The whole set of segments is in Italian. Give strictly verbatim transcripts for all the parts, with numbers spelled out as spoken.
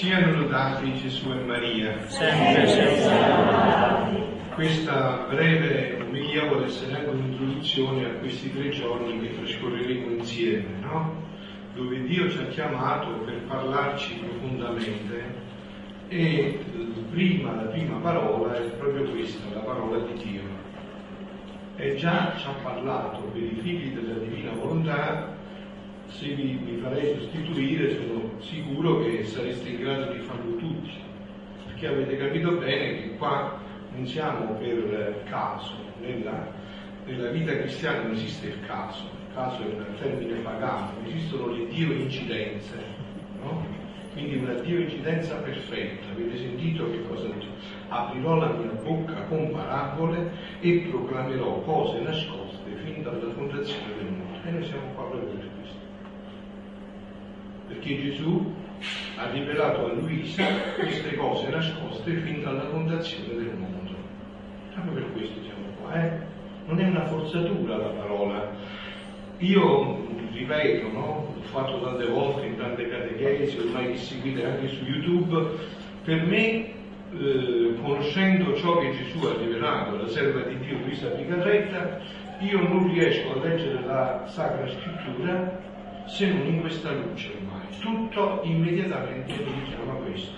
Siano lodati Gesù e Maria. Sempre sempre. Questa breve omelia vuole essere anche un'introduzione a questi tre giorni che trascorreremo insieme, no? Dove Dio ci ha chiamato per parlarci profondamente, e prima, la prima parola è proprio questa, la parola di Dio. E già ci ha parlato per i figli della Divina Volontà. Se vi, vi farei sostituire, sono sicuro che sareste in grado di farlo tutti, perché avete capito bene che qua non siamo per caso. Nella, nella vita cristiana non esiste il caso, il caso è un termine pagano, esistono le Dio incidenze, no? Quindi una Dio incidenza perfetta. Avete sentito che cosa ha detto? Aprirò la mia bocca con parabole e proclamerò cose nascoste fin dalla fondazione del mondo. E noi siamo qua per questo, perché Gesù ha rivelato a Luisa queste cose nascoste fin dalla fondazione del mondo. Proprio per questo siamo qua, eh? Non è una forzatura la parola. Io ripeto, no? L'ho fatto tante volte in tante catechesi, ormai vi seguite anche su YouTube. Per me, eh, conoscendo ciò che Gesù ha rivelato, la serva di Dio Luisa Piccarreta, io non riesco a leggere la Sacra Scrittura se non in questa luce. Ormai tutto immediatamente mi richiama questo,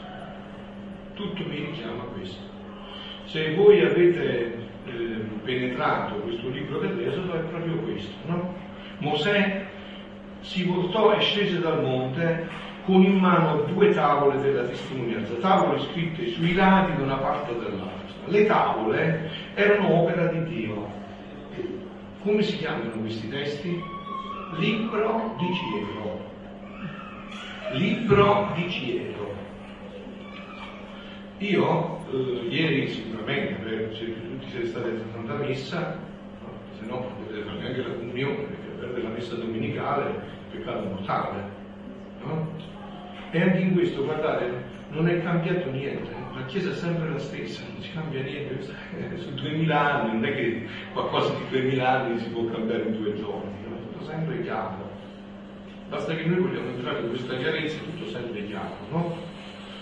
tutto mi richiama questo. Se voi avete eh, penetrato questo libro dell'Esodo, è proprio questo, no? Mosè si voltò e scese dal monte con in mano due tavole della testimonianza, tavole scritte sui lati da una parte e dall'altra. Le tavole erano opera di Dio. Come si chiamano questi testi? Libro di Cielo, Libro di Cielo. Io eh, ieri sicuramente, per, se tutti siete stati a Santa Messa, no? Se no potete fare anche la comunione, perché perdere la messa domenicale è un peccato mortale, no? E anche in questo, guardate, non è cambiato niente, la Chiesa è sempre la stessa, non si cambia niente. Su duemila anni, non è che qualcosa di duemila anni si può cambiare in due giorni, no? Sempre chiaro, basta che noi vogliamo entrare in questa chiarezza, tutto sempre chiaro, no?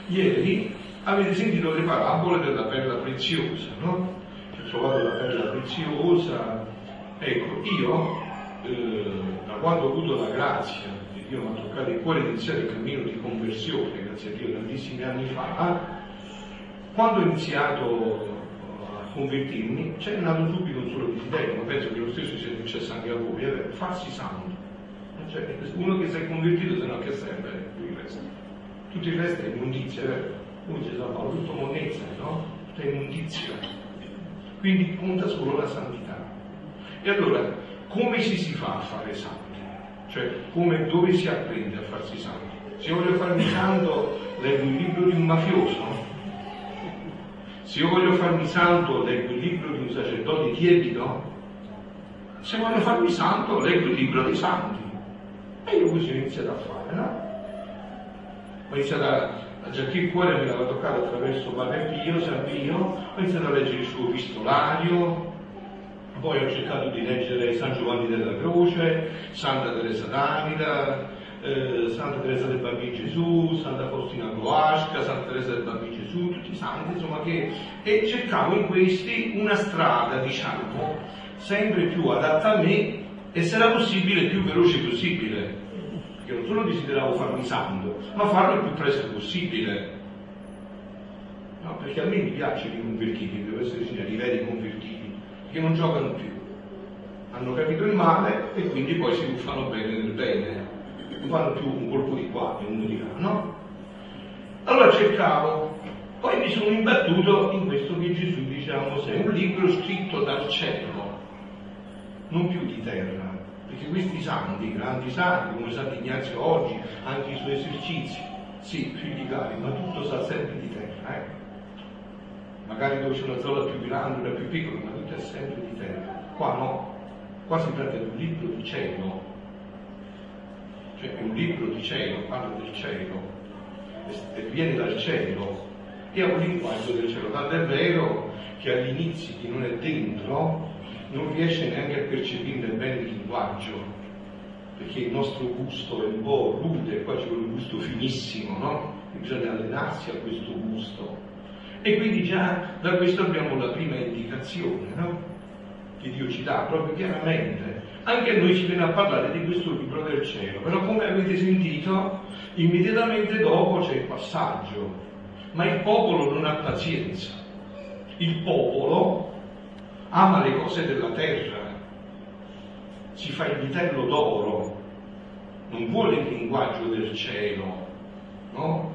Ieri avete sentito le parabole della perla preziosa, no? Ci ho trovato la perla preziosa. Ecco, io eh, da quando ho avuto la grazia di Dio, mi ha toccato il cuore di iniziare il cammino di conversione, grazie a Dio, tantissimi anni fa, quando ho iniziato convertirmi, c'è nato subito un solo desiderio, ma penso che lo stesso sia successo anche a voi, è farsi santo. Cioè, uno che si è convertito, se no che serve tutto il resto? Tutto il resto è immondizia, uno si sa fare tutto monnezza, no? Tutto è immondizia. Quindi conta solo la santità. E allora, come si si fa a fare santi? Cioè, come, dove si apprende a farsi santi? Se voglio farmi santo, leggo il libro di un mafioso. Se io voglio farmi santo, leggo il libro di un sacerdote tiepido. Se voglio farmi santo, leggo il libro dei santi. E io così ho iniziato a fare, no? Ho iniziato a, già che il cuore me l'aveva toccato attraverso Padre Pio, San Pio, ho iniziato a leggere il suo epistolario, poi ho cercato di leggere San Giovanni della Croce, Santa Teresa d'Avila, Eh, Santa Teresa del Bambino Gesù, Santa Faustina Kowalska, Santa Teresa del Bambino Gesù, tutti i santi, insomma, che, e cercavo in questi una strada, diciamo, sempre più adatta a me e, se era possibile, più veloce possibile, perché non solo desideravo farmi santo, ma farlo il più presto possibile, no? Perché a me mi piacciono i convertiti, devo essere sincero, i veri convertiti, che non giocano più, hanno capito il male e quindi poi si buffano bene nel bene. Non fanno più un colpo di qua e uno di là, no? Allora cercavo, poi mi sono imbattuto in questo che Gesù dice a Mosè: un libro scritto dal cielo, non più di terra, perché questi santi, grandi santi, come Santo Ignazio oggi, anche i suoi esercizi, sì, figli cari, ma tutto sta sempre di terra, eh? Magari dove c'è una zona più grande, una più piccola, ma tutto è sempre di terra. Qua no, qua si tratta di un libro di cielo. Cioè, un libro di cielo, parla del cielo, e viene dal cielo, e ha un linguaggio del cielo. Tanto è vero che all'inizio chi non è dentro non riesce neanche a percepire bene il linguaggio. perché il nostro gusto è un po' rude, qua c'è un gusto finissimo, no? E bisogna allenarsi a questo gusto. E quindi già da questo abbiamo la prima indicazione, no? Che Dio ci dà proprio chiaramente. Anche a noi ci viene a parlare di questo libro del cielo, però come avete sentito, immediatamente dopo c'è il passaggio. Ma il popolo non ha pazienza. Il popolo ama le cose della terra, si fa il vitello d'oro, non vuole il linguaggio del cielo, no?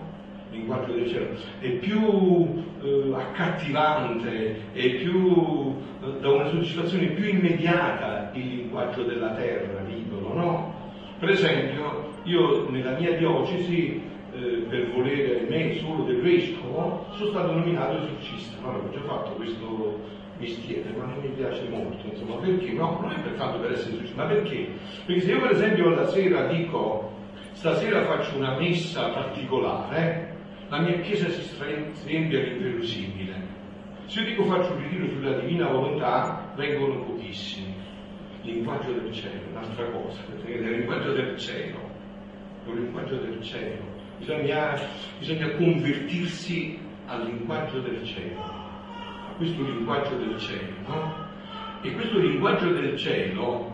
Il linguaggio del cielo è più eh, accattivante, è più, eh, dà una soddisfazione più immediata il linguaggio della terra, l'idolo, no? Per esempio, io nella mia diocesi, Eh, per volere me solo del vescovo, sono stato nominato esorcista. Ma allora, ho già fatto questo mestiere, ma non mi piace molto, insomma, perché? No, non è per tanto per essere esorcista, ma perché? Perché se io per esempio alla sera dico stasera faccio una messa particolare, la mia chiesa si riempie all'inverosibile. Se io dico faccio un ritiro sulla divina volontà, vengono pochissimi. Linguaggio del cielo, un'altra cosa, perché è il linguaggio del cielo, è un linguaggio del cielo. Bisogna, bisogna convertirsi al linguaggio del cielo, a questo linguaggio del cielo, no? E questo linguaggio del cielo,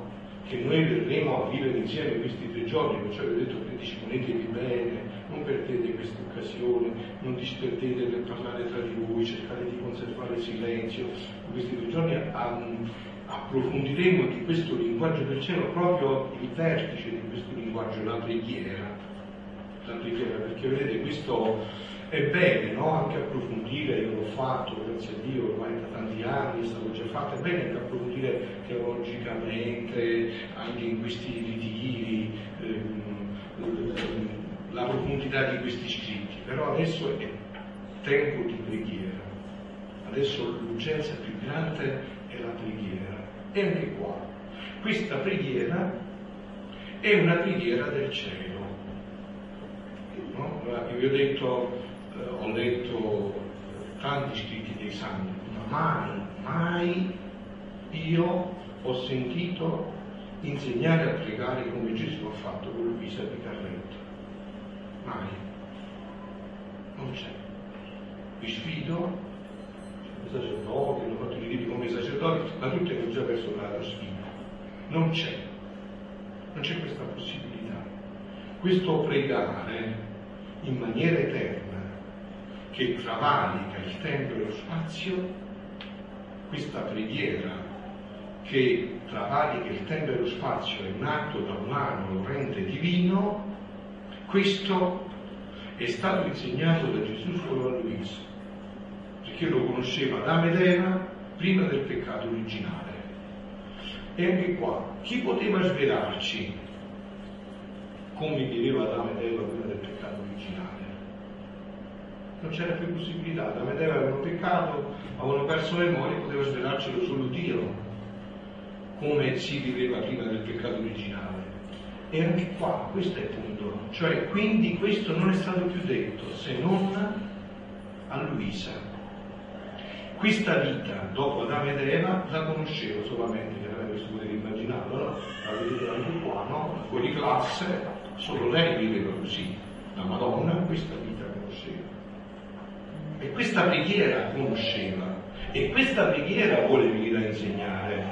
che noi verremo a vivere insieme questi tre giorni, perciò vi ho detto predisponetevi bene, non perdete questa occasione, non disperdete per parlare tra di voi, cercate di conservare il silenzio. In questi tre giorni approfondiremo di questo linguaggio del cielo proprio il vertice di questo linguaggio, la preghiera. Perché vedete, questo è bene, no? Anche approfondire, io l'ho fatto, grazie a Dio, ormai da tanti anni, è stato già fatto, è bene anche approfondire teologicamente, anche in questi ritiri, ehm, la profondità di questi scritti, però adesso è tempo di preghiera, adesso l'urgenza più grande è la preghiera, e anche qua, questa preghiera è una preghiera del cielo. No? Allora, vi ho detto, eh, ho letto tanti scritti dei santi, ma mai, mai io ho sentito insegnare a pregare come Gesù ha fatto con Luisa Piccarreta. Mai. Non c'è. Vi sfido, i sacerdoti, hanno fatto i libri come i sacerdoti, ma tutti hanno già perso la sfida. Non c'è. Non c'è questa possibilità. Questo pregare in maniera eterna, che travalica il tempo e lo spazio, questa preghiera che travalica il tempo e lo spazio è un atto da umano, rende divino, questo è stato insegnato da Gesù solo a Luisa, perché lo conosceva Adamo ed Eva prima del peccato originale. E anche qua, chi poteva svelarci come viveva Adamo ed Eva prima del peccato originale? Non c'era più possibilità, Adamo ed Eva avevano peccato, avevano perso memoria, poteva svelarcelo solo Dio, come si viveva prima del peccato originale. E anche qua, questo è il punto, cioè quindi questo non è stato più detto se non a Luisa. Questa vita dopo Adamo ed Eva la conoscevo solamente, chiaramente questo potete immaginarlo, no? La vedete anche qua, no? Fuori classe. Solo lei viveva così, la Madonna questa vita conosceva, e questa preghiera conosceva, e questa preghiera vuole venire a insegnare.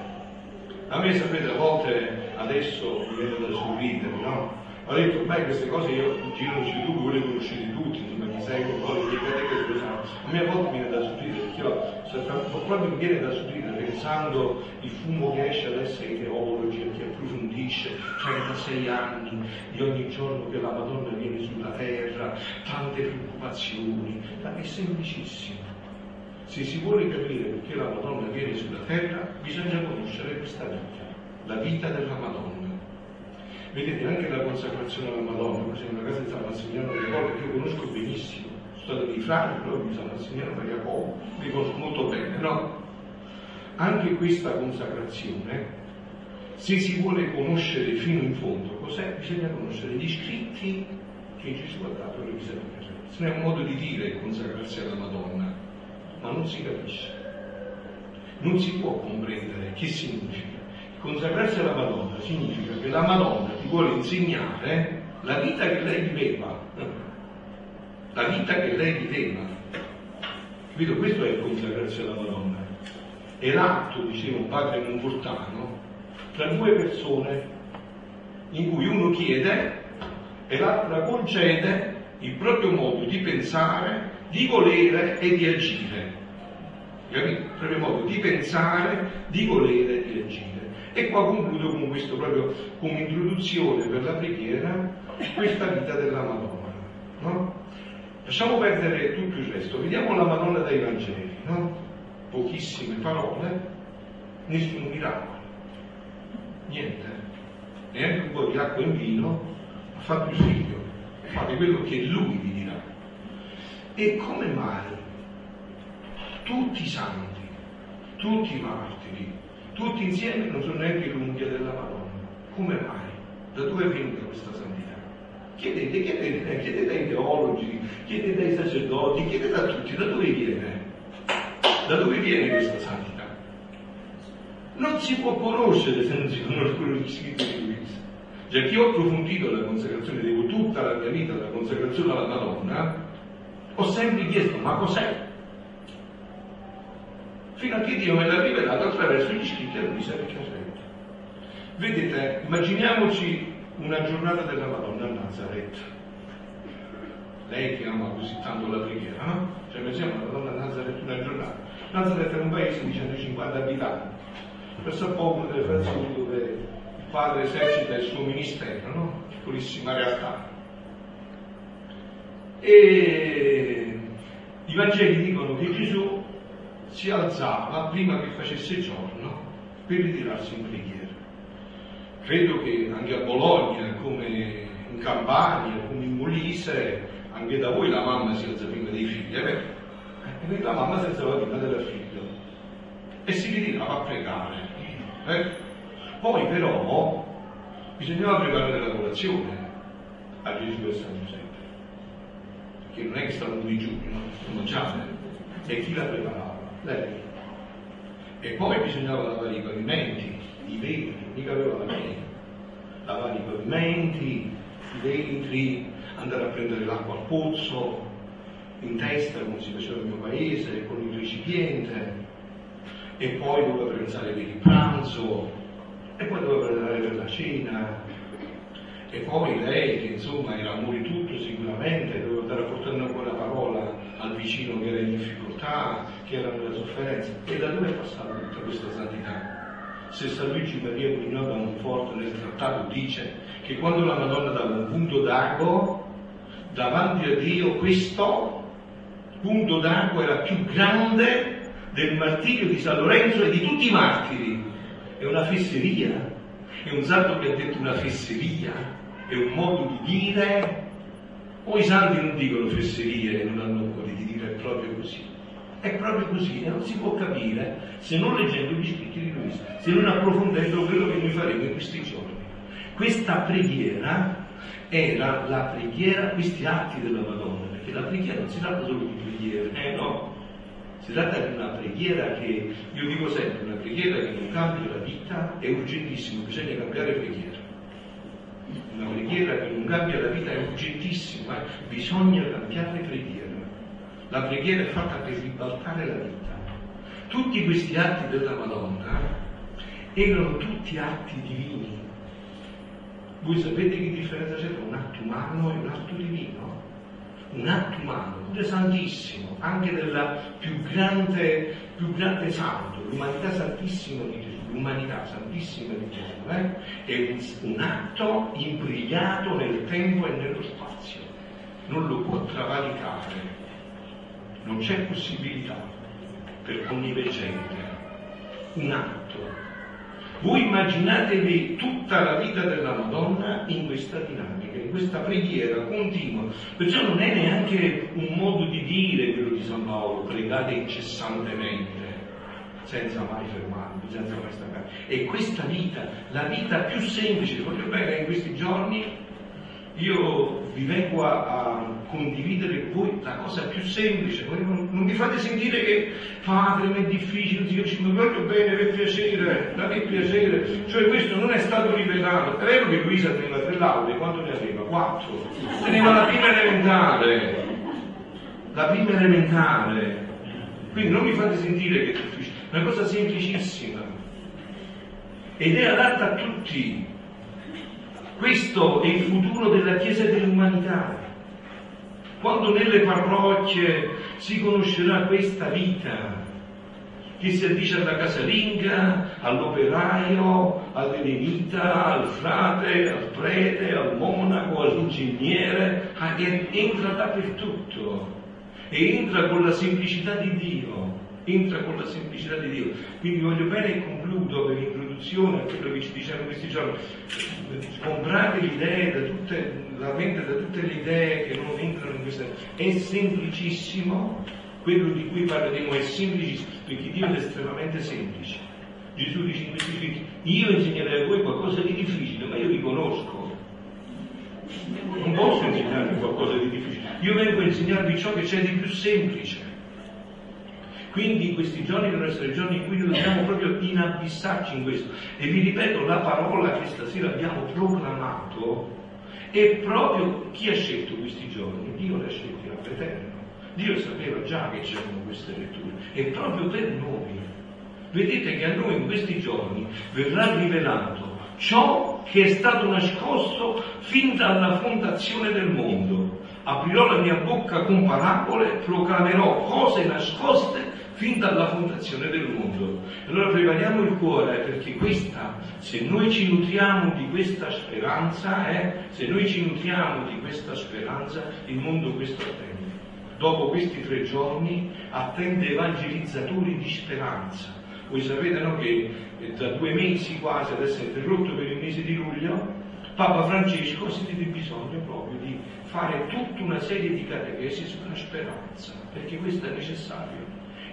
A me, sapete, a volte adesso mi vedo da sorridere, no? Ho detto, beh, queste cose io giro su YouTube, voi le conoscete tutti, insomma, chi sei con voi, che cosa sono. A me a volte mi viene da sorridere, perché io, proprio mi viene da sorridere pensando il fumo che esce adesso ai teologi, che approfondisce trentasei anni di ogni giorno che la Madonna viene sulla terra, tante preoccupazioni, ma è semplicissimo. Se si vuole capire perché la Madonna viene sulla terra, bisogna conoscere questa vita, la vita della Madonna. Vedete, anche la consacrazione alla Madonna, c'è una casa di San Massimiliano Maria che io conosco benissimo, sono stato di Franco, di San Massimiliano Maria Comignola, li conosco molto bene, no? Anche questa consacrazione, se si vuole conoscere fino in fondo cos'è, bisogna conoscere gli scritti che Gesù ha dato alle Luisa Piccarreta. Non è un modo di dire consacrarsi alla Madonna, ma non si capisce, non si può comprendere che significa. Consacrarsi alla Madonna significa che la Madonna ti vuole insegnare la vita che lei viveva, la vita che lei viveva, capito? Questo è consacrarsi alla Madonna, è l'atto, diceva un padre confortano, tra due persone in cui uno chiede e l'altra concede il proprio modo di pensare, di volere e di agire, capito? Il proprio modo di pensare, di volere e di agire. E qua concludo con questo, proprio come introduzione per la preghiera, questa vita della Madonna, no? Lasciamo perdere tutto il resto, vediamo la Madonna dai Vangeli, no? Pochissime parole, nessun miracolo, niente, neanche un po' di acqua in vino, ha fatto il figlio, fate quello che lui vi dirà. E come mai tutti i santi, tutti i martiri, tutti insieme non sono neanche l'unghia della Madonna? Come mai? Da dove è venuta questa santità? Chiedete, chiedete, chiedete ai teologi, chiedete ai sacerdoti, chiedete a tutti, da dove viene? Da dove viene questa santità? Non si può conoscere se non si conoscono gli scritti di Luisa. Cioè, che ho approfondito la consacrazione, devo tutta la mia vita alla consacrazione alla Madonna, ho sempre chiesto, ma cos'è? Fino a che Dio me l'ha rivelato attraverso gli scritti di Luisa Piccarreta. Vedete, immaginiamoci una giornata della Madonna a Nazareth. Lei che ama così tanto la preghiera, no? Cioè, pensiamo alla Madonna a Nazareth una giornata. Nazareth è un paese di centocinquanta abitanti, presso poco delle frazioni dove il padre esercita il suo ministero, no? Piccolissima realtà. E i Vangeli dicono che Gesù si alzava prima che facesse giorno per ritirarsi in preghiera. Credo che anche a Bologna, come in Campania, come in Molise, anche da voi la mamma si alza prima dei figli, è vero? E la mamma si alzava prima della figlia e si ritirava a pregare. Eh? Poi però bisognava preparare la colazione a Gesù e San Giuseppe, perché non è che stavano di giù, non mangiavano, e chi la preparava? Lei. E poi bisognava lavare i pavimenti, i vetri, mica aveva la mela, lavare i pavimenti, i vetri, andare a prendere l'acqua al pozzo, in testa come si faceva nel mio paese, con il recipiente, e poi doveva pensare per il pranzo, e poi doveva pensare per la cena, e poi lei che insomma era amore tutto sicuramente, doveva andare a portare una buona parola al vicino che era in difficoltà, che era nella sofferenza. E da dove è passata tutta questa santità? Se San Luigi Maria Comignola da Montfort nel trattato dice che quando la Madonna dava un punto d'ago davanti a Dio, questo punto d'ago era più grande del martirio di San Lorenzo e di tutti i martiri. È una fesseria, è un santo che ha detto una fesseria, è un modo di dire. O i santi non dicono fesserie e non hanno modo di dire, è proprio così, è proprio così, e non si può capire se non leggendo gli scritti di Luisa, se non approfondendo quello che noi faremo in questi giorni. Questa preghiera era la, la preghiera, questi atti della Madonna, perché la preghiera non si tratta solo di preghiera, eh no, si tratta di una preghiera che, io dico sempre, una preghiera che non cambia la vita è urgentissimo, bisogna cambiare preghiera. Una preghiera che non cambia la vita è urgentissima, bisogna cambiare preghiera. La preghiera è fatta per ribaltare la vita. Tutti questi atti della Madonna erano tutti atti divini. Voi sapete che differenza c'è tra un atto umano e un atto divino? Un atto umano, pure santissimo, anche della più grande, più grande santo, l'umanità santissima di Gesù. L'umanità santissima di Gesù eh? è un atto imbrigliato nel tempo e nello spazio, non lo può travalicare, non c'è possibilità per connivegente. Un atto. Voi immaginatevi tutta la vita della Madonna in questa dinamica, in questa preghiera continua. Perciò non è neanche un modo di dire quello di San Paolo: pregate incessantemente, senza mai fermarvi, senza mai staccare. E questa vita, la vita più semplice, voglio bene in questi giorni, io vi vengo a, a condividere con voi la cosa più semplice. Voi non, non mi fate sentire che padre, ma è difficile, io ci voglio bene, per piacere, dammi piacere. Cioè questo non è stato rivelato. È vero che Luisa aveva tre lauree, quanto ne aveva? Quattro. Teneva la prima elementare, la prima elementare. Quindi non mi fate sentire che è difficile, è una cosa semplicissima ed è adatta a tutti. Questo è il futuro della Chiesa e dell'umanità. Quando nelle parrocchie si conoscerà questa vita, che si addice alla casalinga, all'operaio, all'eremita, al frate, al prete, al monaco, all'ingegnere, che entra dappertutto e entra con la semplicità di Dio. Entra con la semplicità di Dio. Quindi voglio bene e concludo per introduzione a quello che ci diciamo questi giorni. Comprate l'idea da tutte, la mente da tutte le idee che non entrano in questa. È semplicissimo, quello di cui parleremo è semplicissimo, perché Dio è estremamente semplice. Gesù dice in questi scritti: io insegnerei a voi qualcosa di difficile, ma io vi conosco. Non posso insegnarvi qualcosa di difficile, io vengo a insegnarvi ciò che c'è di più semplice. Quindi questi giorni devono essere giorni in cui noi dobbiamo proprio inabissarci in questo. E vi ripeto, la parola che stasera abbiamo proclamato è proprio chi ha scelto questi giorni. Dio l'ha scelto in eterno. Dio sapeva già che c'erano queste letture. È proprio per noi. Vedete che a noi in questi giorni verrà rivelato ciò che è stato nascosto fin dalla fondazione del mondo. Aprirò la mia bocca con parabole, proclamerò cose nascoste fin dalla fondazione del mondo. Allora prepariamo il cuore, perché questa, se noi ci nutriamo di questa speranza, eh, se noi ci nutriamo di questa speranza, il mondo questo attende. Dopo questi tre giorni attende evangelizzatori di speranza. Voi sapete, no, che da due mesi quasi, adesso è interrotto per il mese di luglio, Papa Francesco ha sentito bisogno proprio di fare tutta una serie di catechesi sulla speranza, perché questo è necessario.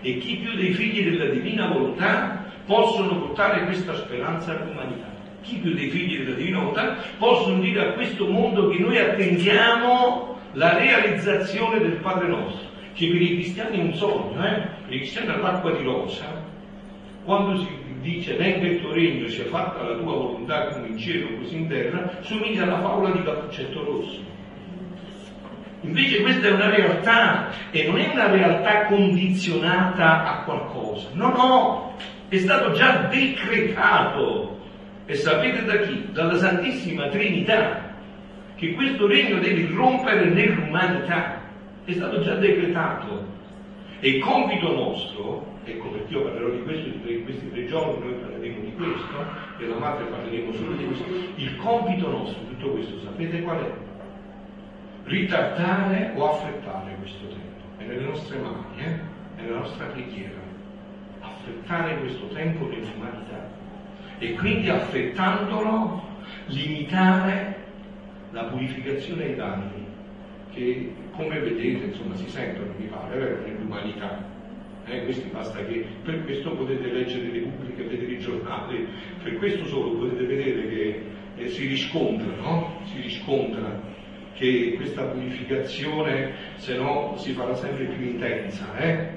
E chi più dei figli della Divina Volontà possono portare questa speranza all'umanità? Chi più dei figli della Divina Volontà possono dire a questo mondo che noi attendiamo la realizzazione del Padre nostro, che per i cristiani è un sogno, eh? Per i cristiani è l'acqua di rosa. Quando si dice venga il tuo regno, sia fatta la tua volontà come in cielo così in terra, somiglia alla favola di Cappuccetto Rosso. Invece questa è una realtà, e non è una realtà condizionata a qualcosa. No, no, è stato già decretato. E sapete da chi? Dalla Santissima Trinità, che questo regno deve irrompere nell'umanità. È stato già decretato. E il compito nostro, ecco perché io parlerò di questo, in questi tre giorni noi parleremo di questo, e la madre parleremo solo di questo. Il compito nostro, tutto questo, sapete qual è? Ritardare o affrettare questo tempo. È nelle nostre mani, eh? È nella nostra preghiera. Affrettare questo tempo nell'umanità. E quindi affrettandolo, limitare la purificazione ai danni, che come vedete, insomma, si sentono, mi pare, nell'umanità. Eh, questi basta che, per questo potete leggere le pubbliche, vedere i giornali, per questo solo potete vedere che eh, si riscontra, no? Si riscontra che questa purificazione, se no, si farà sempre più intensa. Eh?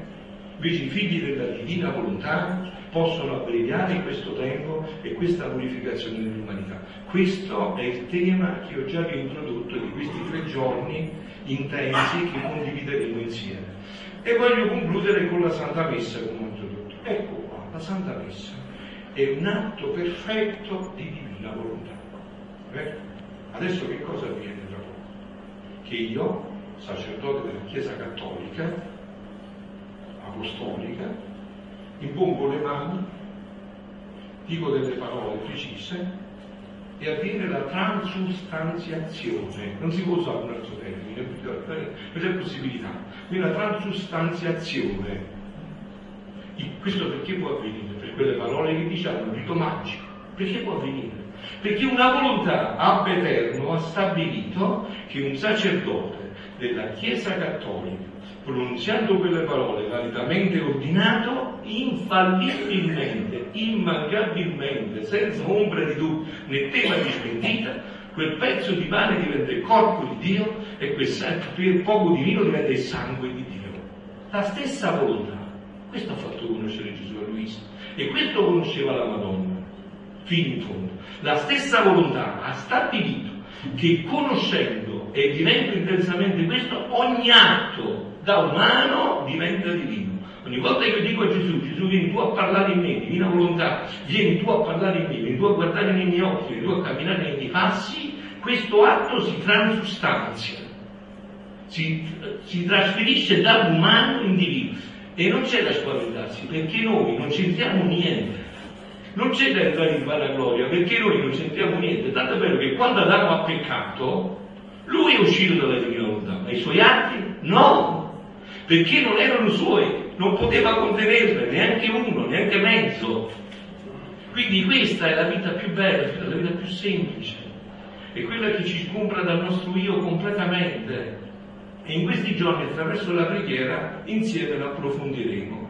Invece i figli della Divina Volontà possono abbreviare questo tempo e questa purificazione dell'umanità. Questo è il tema che ho già vi introdotto di questi tre giorni intensi che condivideremo insieme. E voglio concludere con la Santa Messa come introdotto. Ecco qua, la Santa Messa è un atto perfetto di Divina Volontà. Eh? Adesso che cosa avviene tra poco? Che io, sacerdote della Chiesa Cattolica, apostolica, impongo le mani, dico delle parole precise e avviene la transustanziazione. Non si può usare un altro termine, perché non c'è possibilità. Quindi la transustanziazione, questo perché può avvenire? Per quelle parole che diciamo, rito magico. Perché può avvenire? Perché una volontà ab eterno ha stabilito che un sacerdote della Chiesa Cattolica, pronunziando quelle parole validamente ordinato, infallibilmente, immancabilmente, senza ombra di dubbio né tema di smentita, quel pezzo di pane diventa il corpo di Dio e quel poco di vino diventa il sangue di Dio. La stessa volontà. Questo ha fatto conoscere Gesù a Luisa e questo conosceva la Madonna fino in fondo. La stessa volontà ha stabilito che conoscendo e vivendo intensamente questo, ogni atto da umano diventa divino. Ogni volta che io dico a Gesù, Gesù vieni tu a parlare in me, divina volontà, vieni tu a parlare in me, vieni tu a guardare nei miei occhi, vieni tu a camminare nei miei passi, questo atto si transustanzia, si, si trasferisce dall'umano in divino. E non c'è da spaventarsi, perché noi non c'entriamo niente. Non c'è da entrare in vanagloria, perché noi non c'entriamo niente. Tanto è vero che quando Adamo ha peccato, lui è uscito dalla divina volontà, ma i suoi atti no, perché non erano suoi. Non poteva contenerne neanche uno, neanche mezzo. Quindi questa è la vita più bella, la vita più semplice, è quella che ci sgombra dal nostro io completamente. E in questi giorni, attraverso la preghiera, insieme l'approfondiremo.